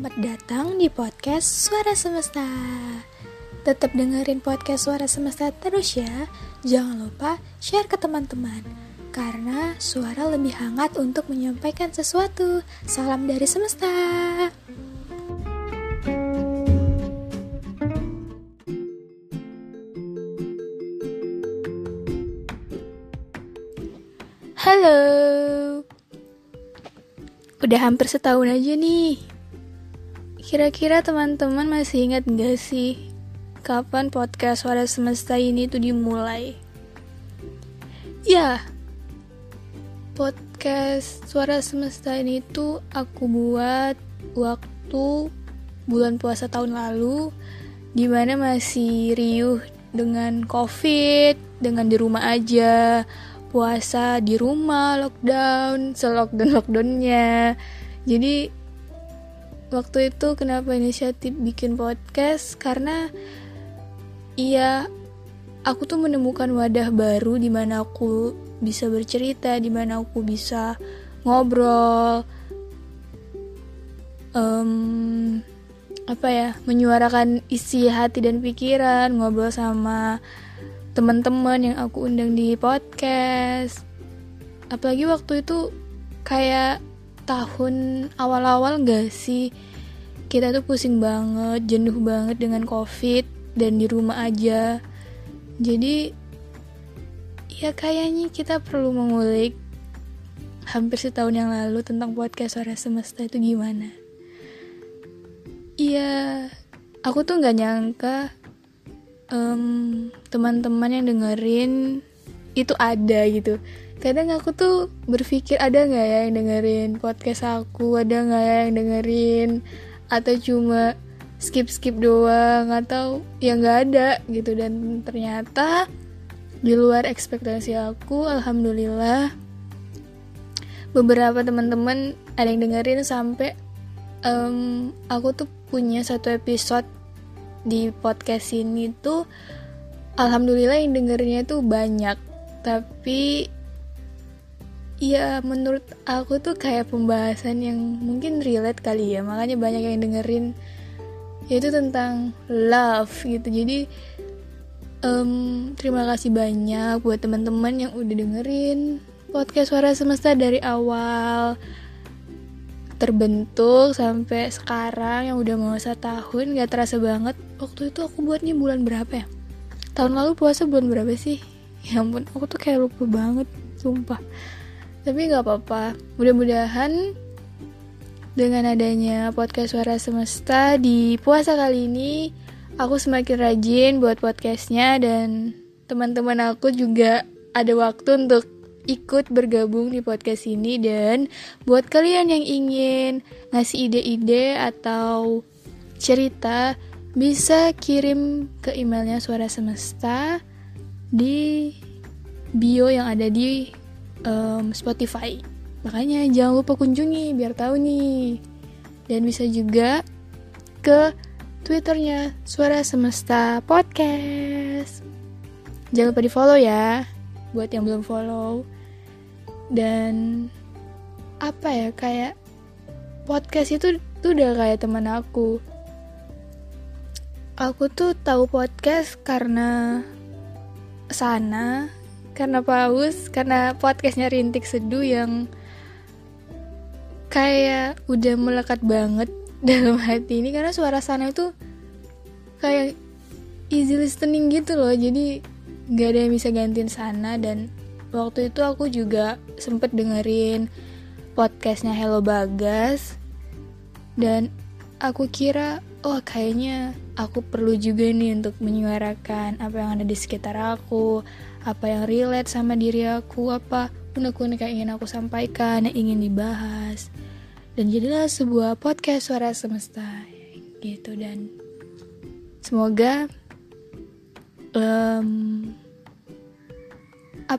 Selamat datang di podcast Suara Semesta. Tetap dengerin podcast Suara Semesta terus ya. Jangan lupa share ke teman-teman, karena suara lebih hangat untuk menyampaikan sesuatu. Salam dari semesta. Halo. Udah hampir setahun aja nih. Kira-kira teman-teman masih ingat gak sih kapan podcast Suara Semesta ini tuh dimulai? Ya, podcast Suara Semesta ini tuh aku buat waktu bulan puasa tahun lalu, dimana masih riuh dengan COVID, dengan di rumah aja, puasa di rumah, lockdown, se-lockdown-lockdownnya. Jadi waktu itu kenapa inisiatif bikin podcast, karena aku tuh menemukan wadah baru di mana aku bisa bercerita, di mana aku bisa ngobrol, menyuarakan isi hati dan pikiran, ngobrol sama teman-teman yang aku undang di podcast. Apalagi waktu itu kayak tahun awal-awal gak sih, kita tuh pusing banget, jenuh banget dengan COVID dan di rumah aja. Jadi ya kayaknya kita perlu mengulik hampir setahun yang lalu tentang podcast Suara Semesta itu gimana. Iya, aku tuh gak nyangka teman-teman yang dengerin itu ada gitu. Kadang aku tuh berpikir, ada gak ya yang dengerin podcast aku, ada gak ya yang dengerin, atau cuma skip-skip doang, atau ya gak ada gitu. Dan ternyata di luar ekspektasi aku, alhamdulillah beberapa teman-teman ada yang dengerin. Sampai aku tuh punya satu episode di podcast ini tuh alhamdulillah yang dengerinnya tuh banyak. Tapi ya menurut aku tuh kayak pembahasan yang mungkin relate kali ya, makanya banyak yang dengerin, yaitu tentang love gitu. Jadi terima kasih banyak buat teman-teman yang udah dengerin podcast Suara Semesta dari awal terbentuk sampai sekarang yang udah mau 1 tahun. Gak terasa banget, waktu itu aku buatnya bulan berapa ya, tahun lalu puasa bulan berapa sih, ya ampun aku tuh kayak lupa banget sumpah. Tapi gak apa-apa, mudah-mudahan dengan adanya podcast Suara Semesta di puasa kali ini, aku semakin rajin buat podcastnya, dan teman-teman aku juga ada waktu untuk ikut bergabung di podcast ini. Dan buat kalian yang ingin ngasih ide-ide atau cerita, bisa kirim ke emailnya Suara Semesta di bio yang ada di Spotify. Makanya jangan lupa kunjungi biar tahu nih. Dan bisa juga ke Twitternya Suara Semesta Podcast. Jangan lupa di follow ya, buat yang belum follow. Dan kayak podcast itu tuh udah kayak teman aku. Aku tuh tahu podcast karena Sana, karena Paus, karena podcastnya Rintik Seduh yang kayak udah melekat banget dalam hati ini, karena suara Sana itu kayak easy listening gitu loh, jadi gak ada yang bisa gantiin Sana. Dan waktu itu aku juga sempet dengerin podcastnya Hello Bagas, dan aku kira kayaknya aku perlu juga nih untuk menyuarakan apa yang ada di sekitar aku, apa yang relate sama diri aku, apa unek-unek yang ingin aku sampaikan, yang ingin dibahas. Dan jadilah sebuah podcast Suara Semesta gitu. Dan semoga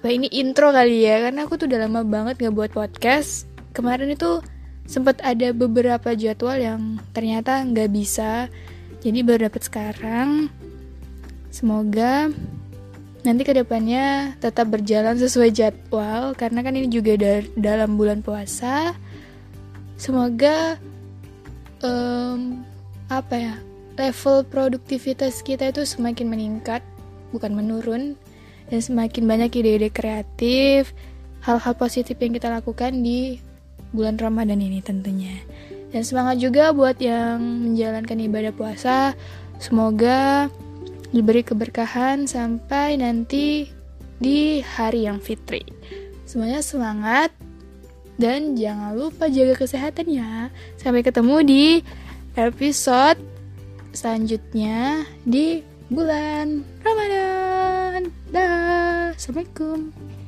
ini intro kali ya, karena aku tuh udah lama banget gak buat podcast. Kemarin itu sempat ada beberapa jadwal yang ternyata gak bisa, jadi baru dapat sekarang. Semoga nanti kedepannya tetap berjalan sesuai jadwal, karena kan ini juga dalam bulan puasa. Semoga level produktivitas kita itu semakin meningkat, bukan menurun, dan semakin banyak ide-ide kreatif, hal-hal positif yang kita lakukan di bulan Ramadan ini tentunya. Dan semangat juga buat yang menjalankan ibadah puasa, semoga diberi keberkahan sampai nanti di hari yang fitri. Semuanya semangat dan jangan lupa jaga kesehatan ya. Sampai ketemu di episode selanjutnya di bulan Ramadan. Dah, assalamualaikum.